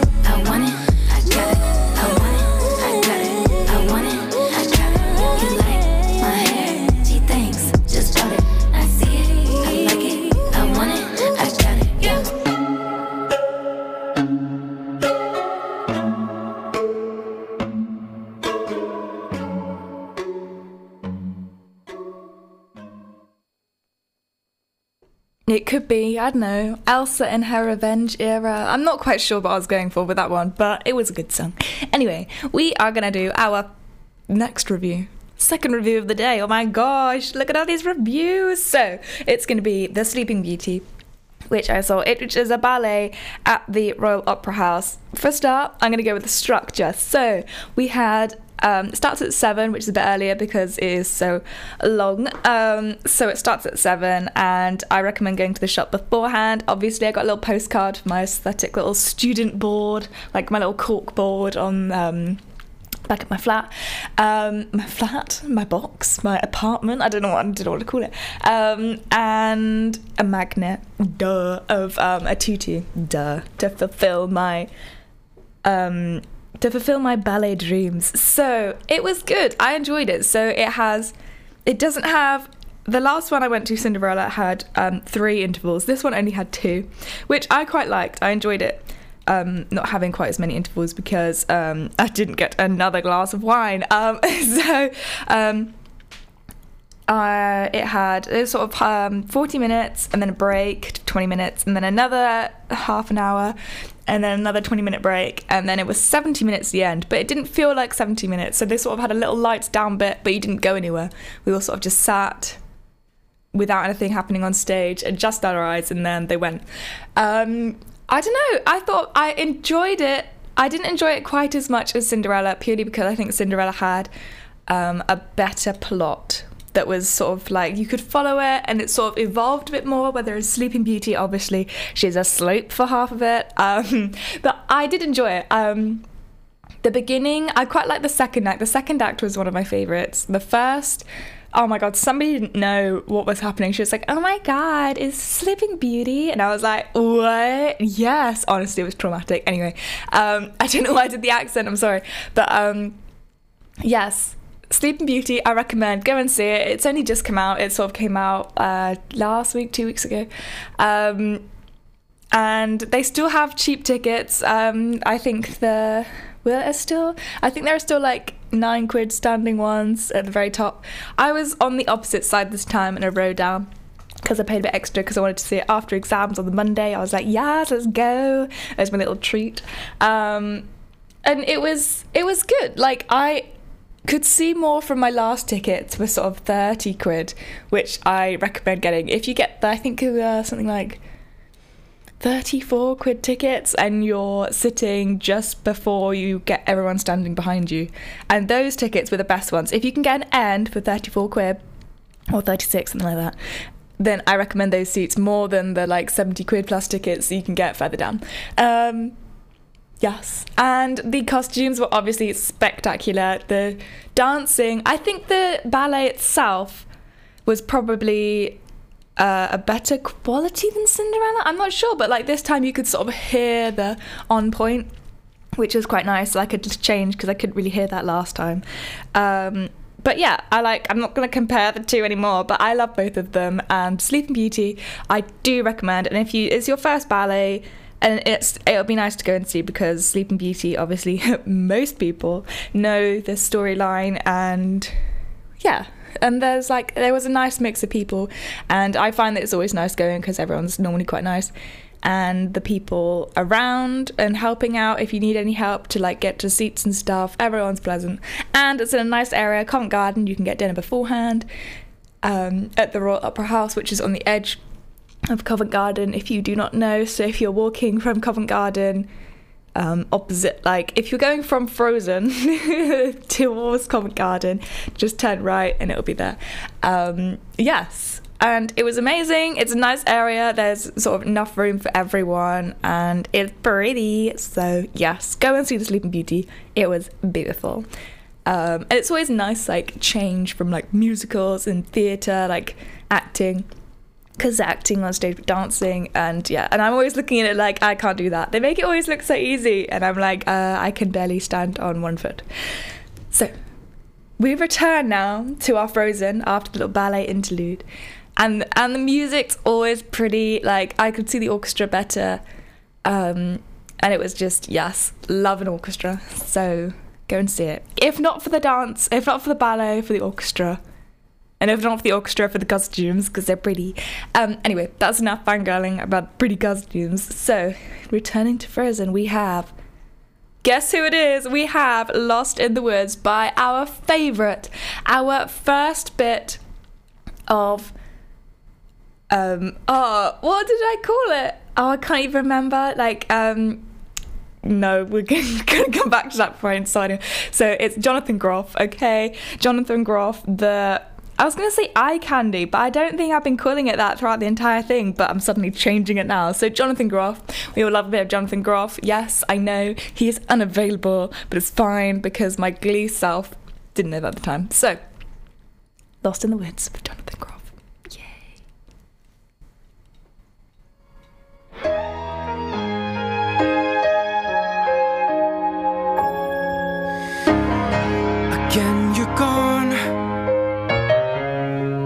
It could be, I don't know, Elsa in her revenge era. I'm not quite sure what I was going for with that one, but it was a good song. Anyway, we are going to do our next review. Second review of the day. Oh my gosh, look at all these reviews. So it's going to be The Sleeping Beauty, which I saw, it, which is a ballet at the Royal Opera House. For a start, I'm going to go with the structure. So we had... Um, it starts at seven, which is a bit earlier because it is so long. Um, so it starts at seven, and I recommend going to the shop beforehand. Obviously, I got a little postcard for my aesthetic little student board, like my little cork board on um, back at my flat, um, my flat, my box, my apartment, I don't know what, I don't know what to call it, um, and a magnet, duh, of um, a tutu, duh, to fulfill my, um, to fulfill my ballet dreams. So it was good, I enjoyed it. So it has, it doesn't have, the last one I went to, Cinderella, had um, three intervals. This one only had two, which I quite liked. I enjoyed it. Um, not having quite as many intervals because um, I didn't get another glass of wine. Um, so um, uh, it had it was sort of um, forty minutes and then a break, twenty minutes, and then another half an hour, and then another twenty minute break, and then it was seventy minutes at the end, but it didn't feel like seventy minutes. So they sort of had a little lights down bit, but you didn't go anywhere. We all sort of just sat without anything happening on stage and just our eyes, and then they went. Um, I don't know, I thought I enjoyed it. I didn't enjoy it quite as much as Cinderella, purely because I think Cinderella had um, a better plot that was sort of like, you could follow it and it sort of evolved a bit more, whereas Sleeping Beauty, obviously, she's a slope for half of it. Um, but I did enjoy it. Um, the beginning, I quite liked the second act. The second act was one of my favourites. The first, oh my God, somebody didn't know what was happening. She was like, oh my God, is Sleeping Beauty? And I was like, what? Yes. Honestly, it was traumatic. Anyway, um, I don't know why I did the accent, I'm sorry. But um, yes, Sleeping Beauty, I recommend. Go and see it. It's only just come out. It sort of came out uh, last week, two weeks ago. Um, and they still have cheap tickets. Um, I think the... Well, it's still, I think there are still like nine quid standing ones at the very top. I was on the opposite side this time in a row down because I paid a bit extra because I wanted to see it after exams on the Monday. I was like, yes, let's go. It was my little treat. Um, and it was, it was good. Like I could see more from my last tickets for sort of thirty quid, which I recommend getting. If you get, the, I think uh, something like thirty-four quid tickets and you're sitting just before you get everyone standing behind you. And those tickets were the best ones. If you can get an end for thirty-four quid or thirty-six, something like that, then I recommend those seats more than the like seventy quid plus tickets you can get further down. Um, yes. And the costumes were obviously spectacular. The dancing, I think the ballet itself was probably... Uh, a better quality than Cinderella? I'm not sure, but like this time you could sort of hear the on point, which was quite nice. Like I could just change because I couldn't really hear that last time. Um, but yeah, I like, I'm not going to compare the two anymore, but I love both of them. And Sleeping Beauty, I do recommend. And if you, it's your first ballet, and it's it'll be nice to go and see because Sleeping Beauty, obviously, most people know the storyline and yeah. And there's like, there was a nice mix of people, and I find that it's always nice going because everyone's normally quite nice, and the people around and helping out if you need any help to like get to seats and stuff, everyone's pleasant, and it's in a nice area, Covent Garden, you can get dinner beforehand um, at the Royal Opera House, which is on the edge of Covent Garden, if you do not know. So if you're walking from Covent Garden, Um, opposite, like if you're going from Frozen towards Covent Garden, just turn right and it'll be there. Um, yes, and it was amazing. It's a nice area, there's sort of enough room for everyone, and it's pretty. So yes, go and see the Sleeping Beauty. It was beautiful. Um, and it's always nice, like change from like musicals and theatre, like acting. Because acting on stage, dancing, and yeah, and I'm always looking at it like, I can't do that. They make it always look so easy, and I'm like, uh, I can barely stand on one foot. So, we return now to our Frozen after the little ballet interlude, and and the music's always pretty, like, I could see the orchestra better, um, and it was just, yes, love an orchestra, so go and see it. If not for the dance, if not for the ballet, for the orchestra. And if not for the orchestra, for the costumes, because they're pretty. Um, anyway, that's enough fangirling about pretty costumes. So, returning to Frozen, we have... Guess who it is? We have Lost in the Woods by our favourite, our first bit of... Um, oh, what did I call it? Oh, I can't even remember. Like, um... No, we're going to come back to that point. So, anyway. So, it's Jonathan Groff, okay? Jonathan Groff, the... I was going to say eye candy, but I don't think I've been calling it that throughout the entire thing, but I'm suddenly changing it now. So Jonathan Groff, we all love a bit of Jonathan Groff. Yes, I know, he is unavailable, but it's fine because my Glee self didn't know that at the time. So, Lost in the Woods with Jonathan Groff. Again, you're gone,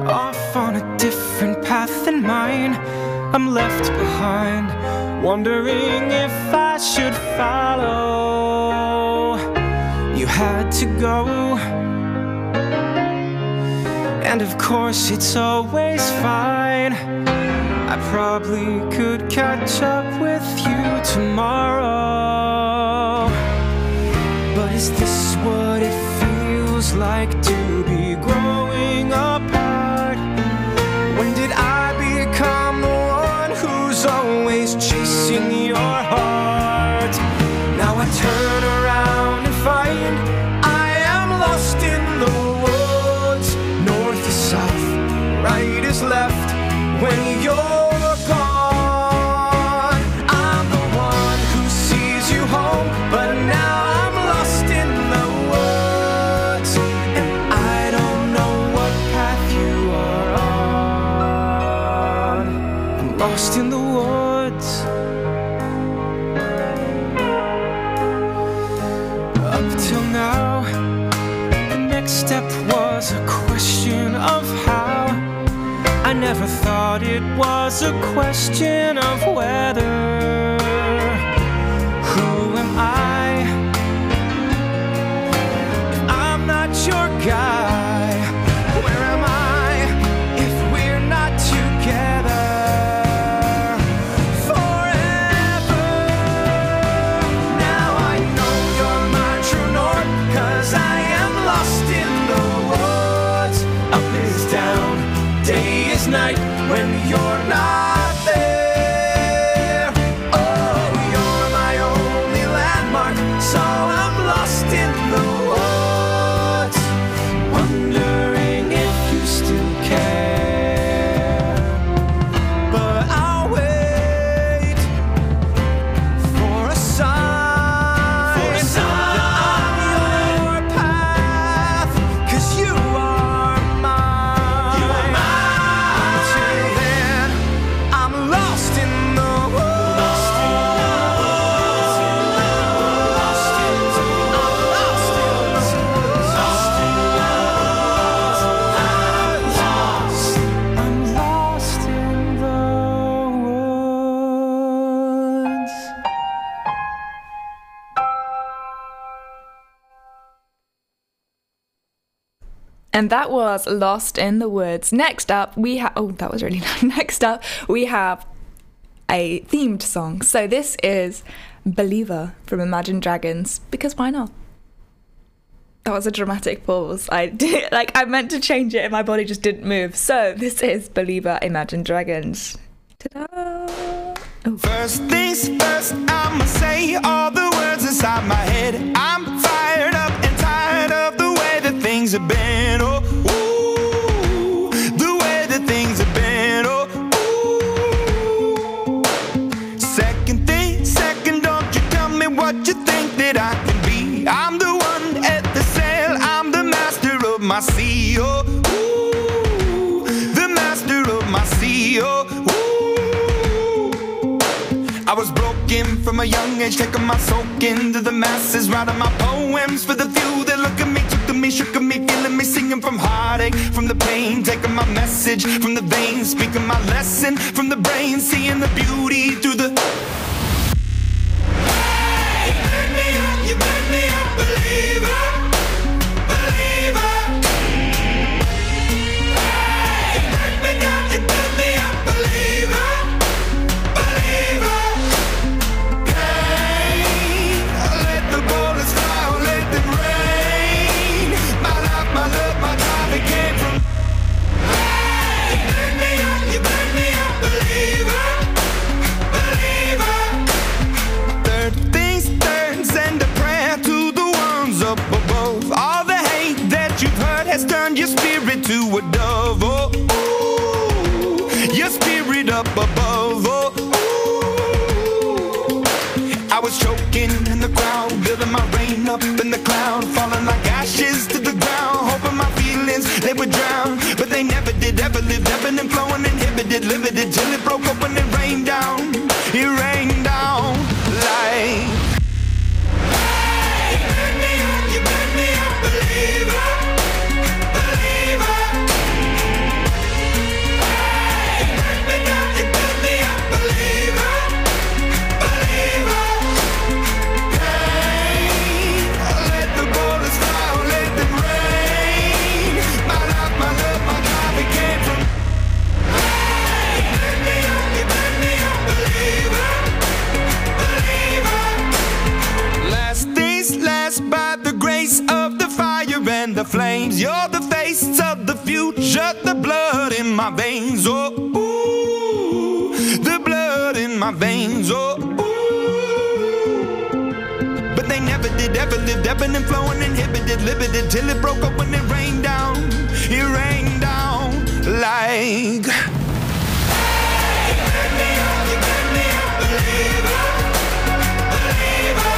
off on a different path than mine. I'm left behind, wondering if I should follow. You had to go, and of course it's always fine. I probably could catch up with you tomorrow. But is this what it feels like to be growing apart? When did I become the one who's always chasing your heart? Now I turn around and find I am lost in the woods. North is south, right is left when you're gone. I'm the one who sees you home, but now I'm lost in the woods. Lost in the woods. Up till now, the next step was a question of how. I never thought it was a question of whether. Who am I? If I'm not your guy, where am I if we're not together? Night when you're not there. Oh, you're my only landmark, so I'm lost in the woods, wondering if you still care. But I'll wait for a sign, for a sign. That I'm on your path, 'cause you are mine. You are mine. And that was Lost in the Woods. Next up, we have... Oh, that was really loud. Next up, we have a themed song. So this is Believer from Imagine Dragons, because why not? That was a dramatic pause. I did, like, I meant to change it and my body just didn't move. So this is Believer, Imagine Dragons. Ta-da! Oh. First things first, I'ma say all the words inside my head. I'm fired up and tired of the way that things have been. Oh, my C E O, ooh, the master of my C E O, ooh. I was broken from a young age, taking my soak into the masses, writing my poems for the few that look at me, took to me, shook at me, feeling me, singing from heartache, from the pain, taking my message from the veins, speaking my lesson from the brain, seeing the beauty through the... Hey, you made me up, you made me up, believer. Up above. Turn your spirit to a dove, oh, ooh. Your spirit up above, oh, ooh. I was choking in the crowd, building my rain up in the cloud, falling like ashes to the ground, hoping my feelings, they would drown, but they never did, ever lived, ebbing and flowing, inhibited, limited, till it broke open and rained down, it rained down like... The flames, you're the face of the future, the blood in my veins, oh, ooh, the blood in my veins, oh, ooh. But they never did, ever lived, ebbing and flowing, inhibited, limited, till it broke up when it rained down, it rained down like... Hey, let me up, you let me up, believer, believer.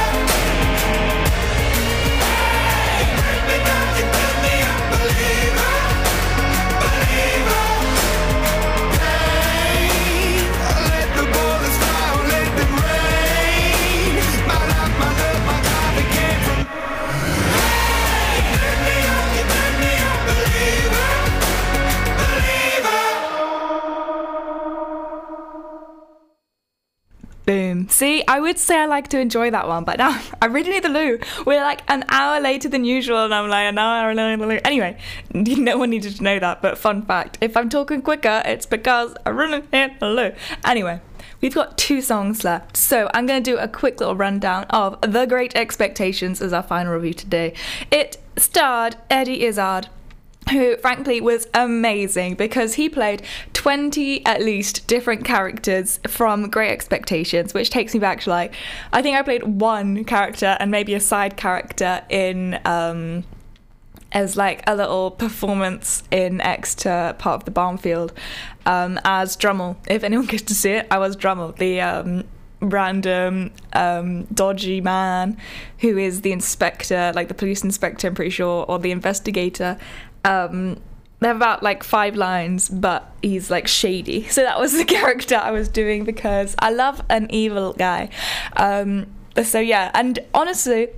Boom. See, I would say I like to enjoy that one, but now I really need the loo. We're like an hour later than usual, and I'm like an hour later than the loo. Anyway, no one needed to know that, but fun fact, if I'm talking quicker, it's because I'm running in the loo. Anyway, we've got two songs left, so I'm going to do a quick little rundown of The Great Expectations as our final review today. It starred Eddie Izzard, who frankly was amazing because he played twenty at least different characters from Great Expectations, which takes me back to, like, I think I played one character and maybe a side character in um as like a little performance in Exeter, part of the Barnfield, um as Drummle. If anyone gets to see it, I was Drummle, the um random um dodgy man who is the inspector, like the police inspector, I'm pretty sure, or the investigator. Um, they have about like five lines, but he's like shady. So that was the character I was doing because I love an evil guy. Um, so yeah, and honestly,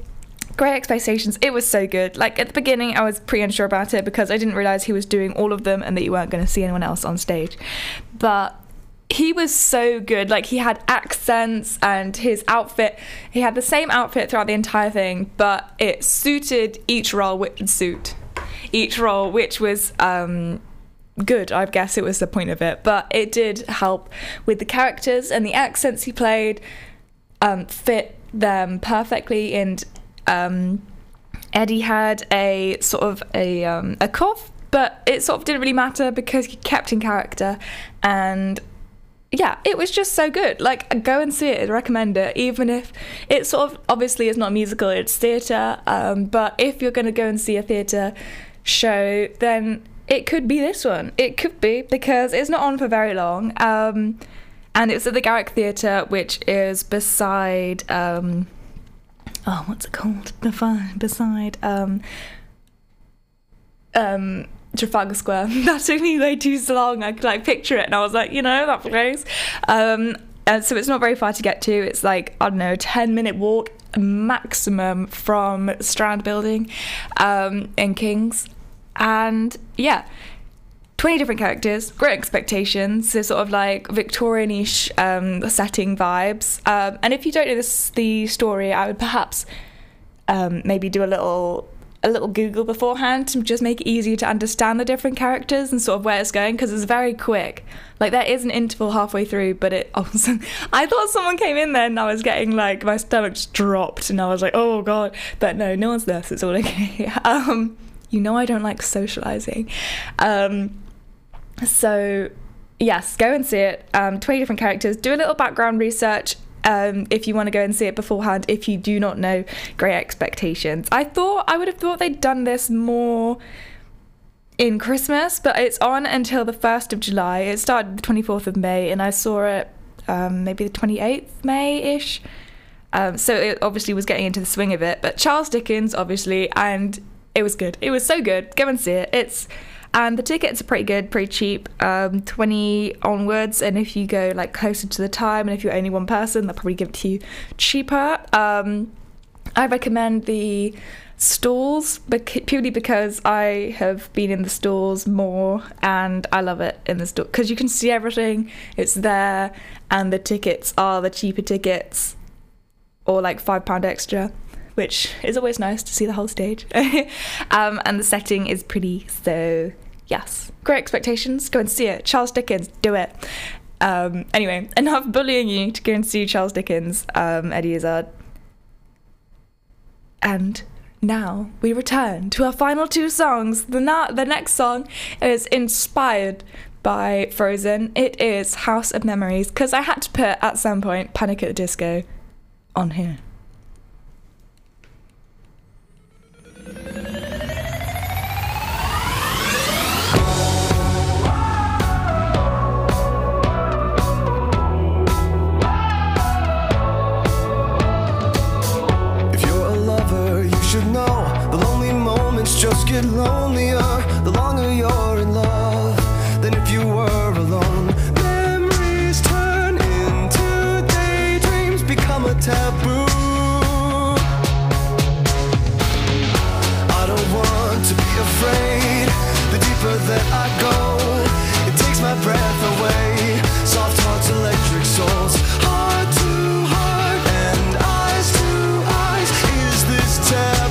Great Expectations, it was so good. Like at the beginning, I was pretty unsure about it because I didn't realise he was doing all of them and that you weren't going to see anyone else on stage. But he was so good. Like he had accents and his outfit, he had the same outfit throughout the entire thing, but it suited each role with suit. each role, which was um, good, I guess it was the point of it, but it did help with the characters, and the accents he played um, fit them perfectly, and um, Eddie had a sort of a, um, a cough, but it sort of didn't really matter because he kept in character, and yeah, it was just so good. Like, go and see it, I'd recommend it, even if it sort of, obviously it's not musical, it's theatre, um, but if you're going to go and see a theatre show, then it could be this one. It could be, because it's not on for very long, um, and it's at the Garrick Theatre, which is beside, um, oh, what's it called? Beside, um, um, Trafalgar Square. That took me way too long. I could like picture it and I was like, you know, that place. Um, and so it's not very far to get to. It's like, I don't know, a ten minute walk maximum from Strand Building um, in Kings. And yeah, twenty different characters, Great Expectations, so sort of like Victorian-ish um, setting vibes. Um, and if you don't know this, the story, I would perhaps um, maybe do a little... a little Google beforehand to just make it easier to understand the different characters and sort of where it's going, because it's very quick. Like, there is an interval halfway through, but it also... I thought someone came in there and I was getting, like, my stomach just dropped and I was like, oh, God. But no, no one's there, so it's all okay. Um, you know I don't like socialising. Um, so, yes, go and see it. Um, twenty different characters. Do a little background research. Um, if you want to go and see it beforehand, if you do not know Great Expectations. I thought, I would have thought they'd done this more in Christmas, but it's on until the first of July. It started the twenty-fourth of May, and I saw it um, maybe the twenty-eighth of May-ish. Um, so it obviously was getting into the swing of it. But Charles Dickens, obviously, and it was good. It was so good. Go and see it. It's And the tickets are pretty good, pretty cheap, um, twenty onwards. And if you go like closer to the time, and if you're only one person, they'll probably give it to you cheaper. Um, I recommend the stalls bec- purely because I have been in the stalls more, and I love it in the store because you can see everything. It's there, and the tickets are the cheaper tickets, or like five pounds extra, which is always nice to see the whole stage. um, and the setting is pretty, so yes. Great Expectations, go and see it. Charles Dickens, do it. Um, anyway, enough bullying you to go and see Charles Dickens, um, Eddie Izzard. And now we return to our final two songs. The, na- the next song is inspired by Frozen. It is House of Memories, because I had to put, at some point, Panic at the Disco on here. Just get lonelier the longer you're in love than if you were alone. Memories turn into daydreams, become a taboo. I don't want to be afraid. The deeper that I go, it takes my breath away. Soft hearts, electric souls, heart to heart and eyes to eyes. Is this taboo?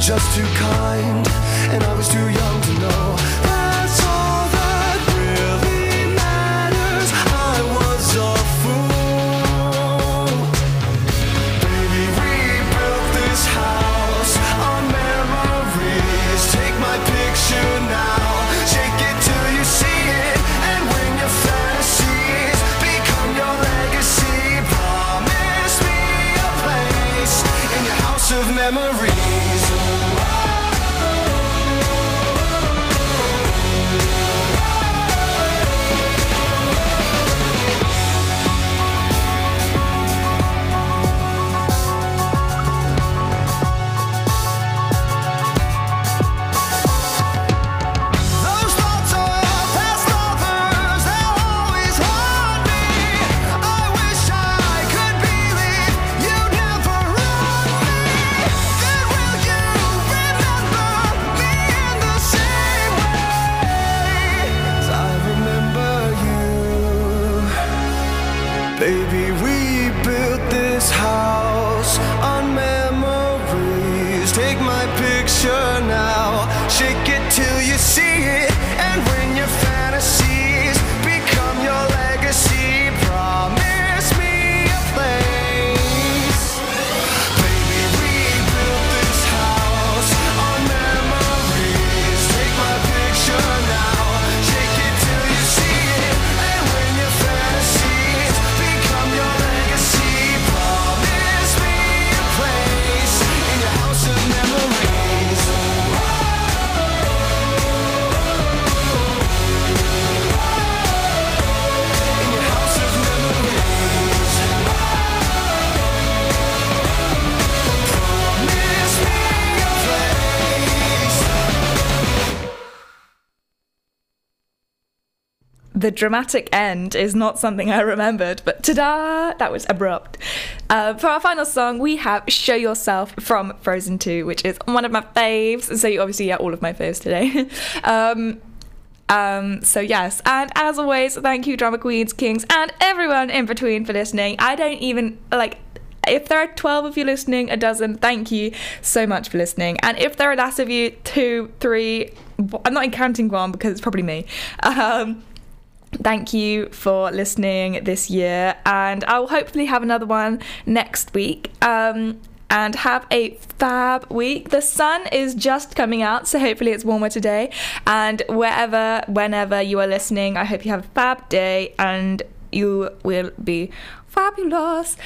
Just too kind, and I was too young to know. That's all that really matters. I was a fool. Baby, we built this house on memories. Take my picture now, shake it till you see it, and when your fantasies become your legacy, promise me a place in your house of memories. The dramatic end is not something I remembered, but ta-da! That was abrupt. Uh, for our final song, we have Show Yourself from Frozen two, which is one of my faves. So you obviously, yeah, all of my faves today. um, um, so yes, and as always, thank you, Drama Queens, Kings, and everyone in between for listening. I don't even, like, If there are twelve of you listening, a dozen, thank you so much for listening. And if there are less of you, two, three, I'm not counting one because it's probably me. Um, thank you for listening this year. And I'll hopefully have another one next week. Um, and have a fab week. The sun is just coming out, so hopefully it's warmer today. And wherever, whenever you are listening, I hope you have a fab day and you will be fabulous.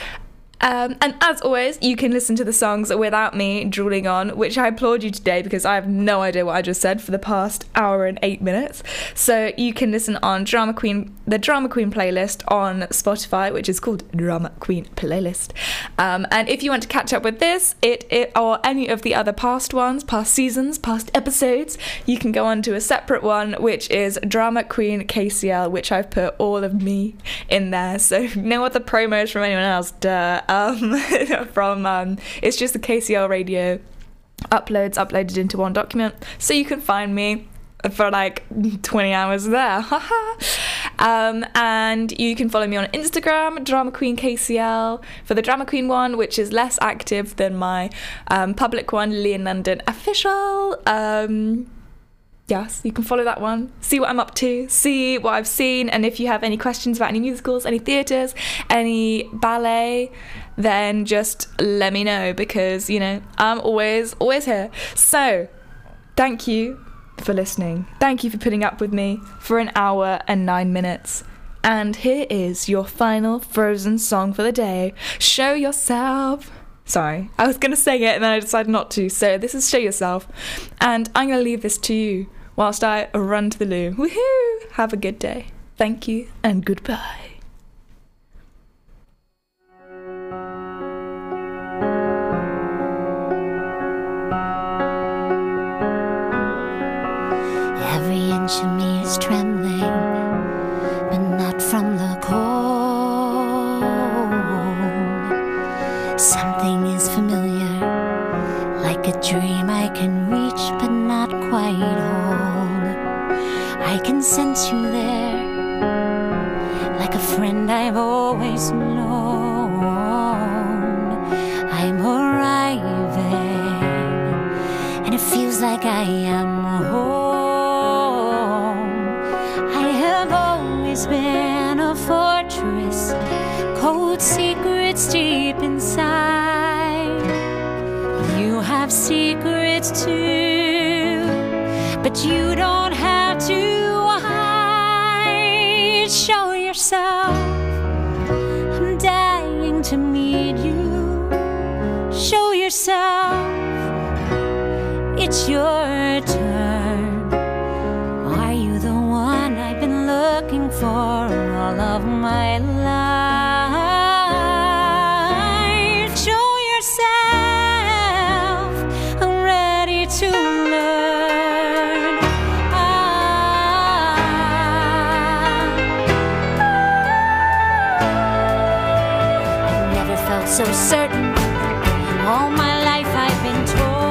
Um, and as always, you can listen to the songs without me drooling on, which I applaud you today because I have no idea what I just said for the past hour and eight minutes. So you can listen on Drama Queen, the Drama Queen playlist on Spotify, which is called Drama Queen Playlist. Um, and if you want to catch up with this, it, it or any of the other past ones, past seasons, past episodes, you can go on to a separate one, which is Drama Queen K C L, which I've put all of me in there. So no other promos from anyone else, duh. Um, from um, it's just the K C L radio uploads uploaded into one document, so you can find me for like twenty hours there. um, and you can follow me on Instagram, Drama Queen K C L, for the Drama Queen one, which is less active than my um, public one, Lily in London Official. Um, yes, you can follow that one, see what I'm up to, see what I've seen, and if you have any questions about any musicals, any theatres, any ballet, then just let me know, because, you know, I'm always, always here. So, thank you for listening. Thank you for putting up with me for an hour and nine minutes. And here is your final Frozen song for the day. Show Yourself. Sorry, I was going to sing it and then I decided not to, so this is Show Yourself. And I'm going to leave this to you whilst I run to the loo. Woohoo! Have a good day. Thank you and goodbye. Every inch of me is trembling, but not from the cold. Something is familiar, like a dream I can reach but not quite hold. I can sense you there, like a friend I've always known. I'm arriving, and it feels like I am home. It's been a fortress, cold secrets deep inside. You have secrets too, but you don't have to hide. Show yourself, I'm dying to meet you. Show yourself, it's your turn. Are you the one I've been looking for all of my life? Show yourself, I'm ready to learn. Ah. I never felt so certain. All my life I've been told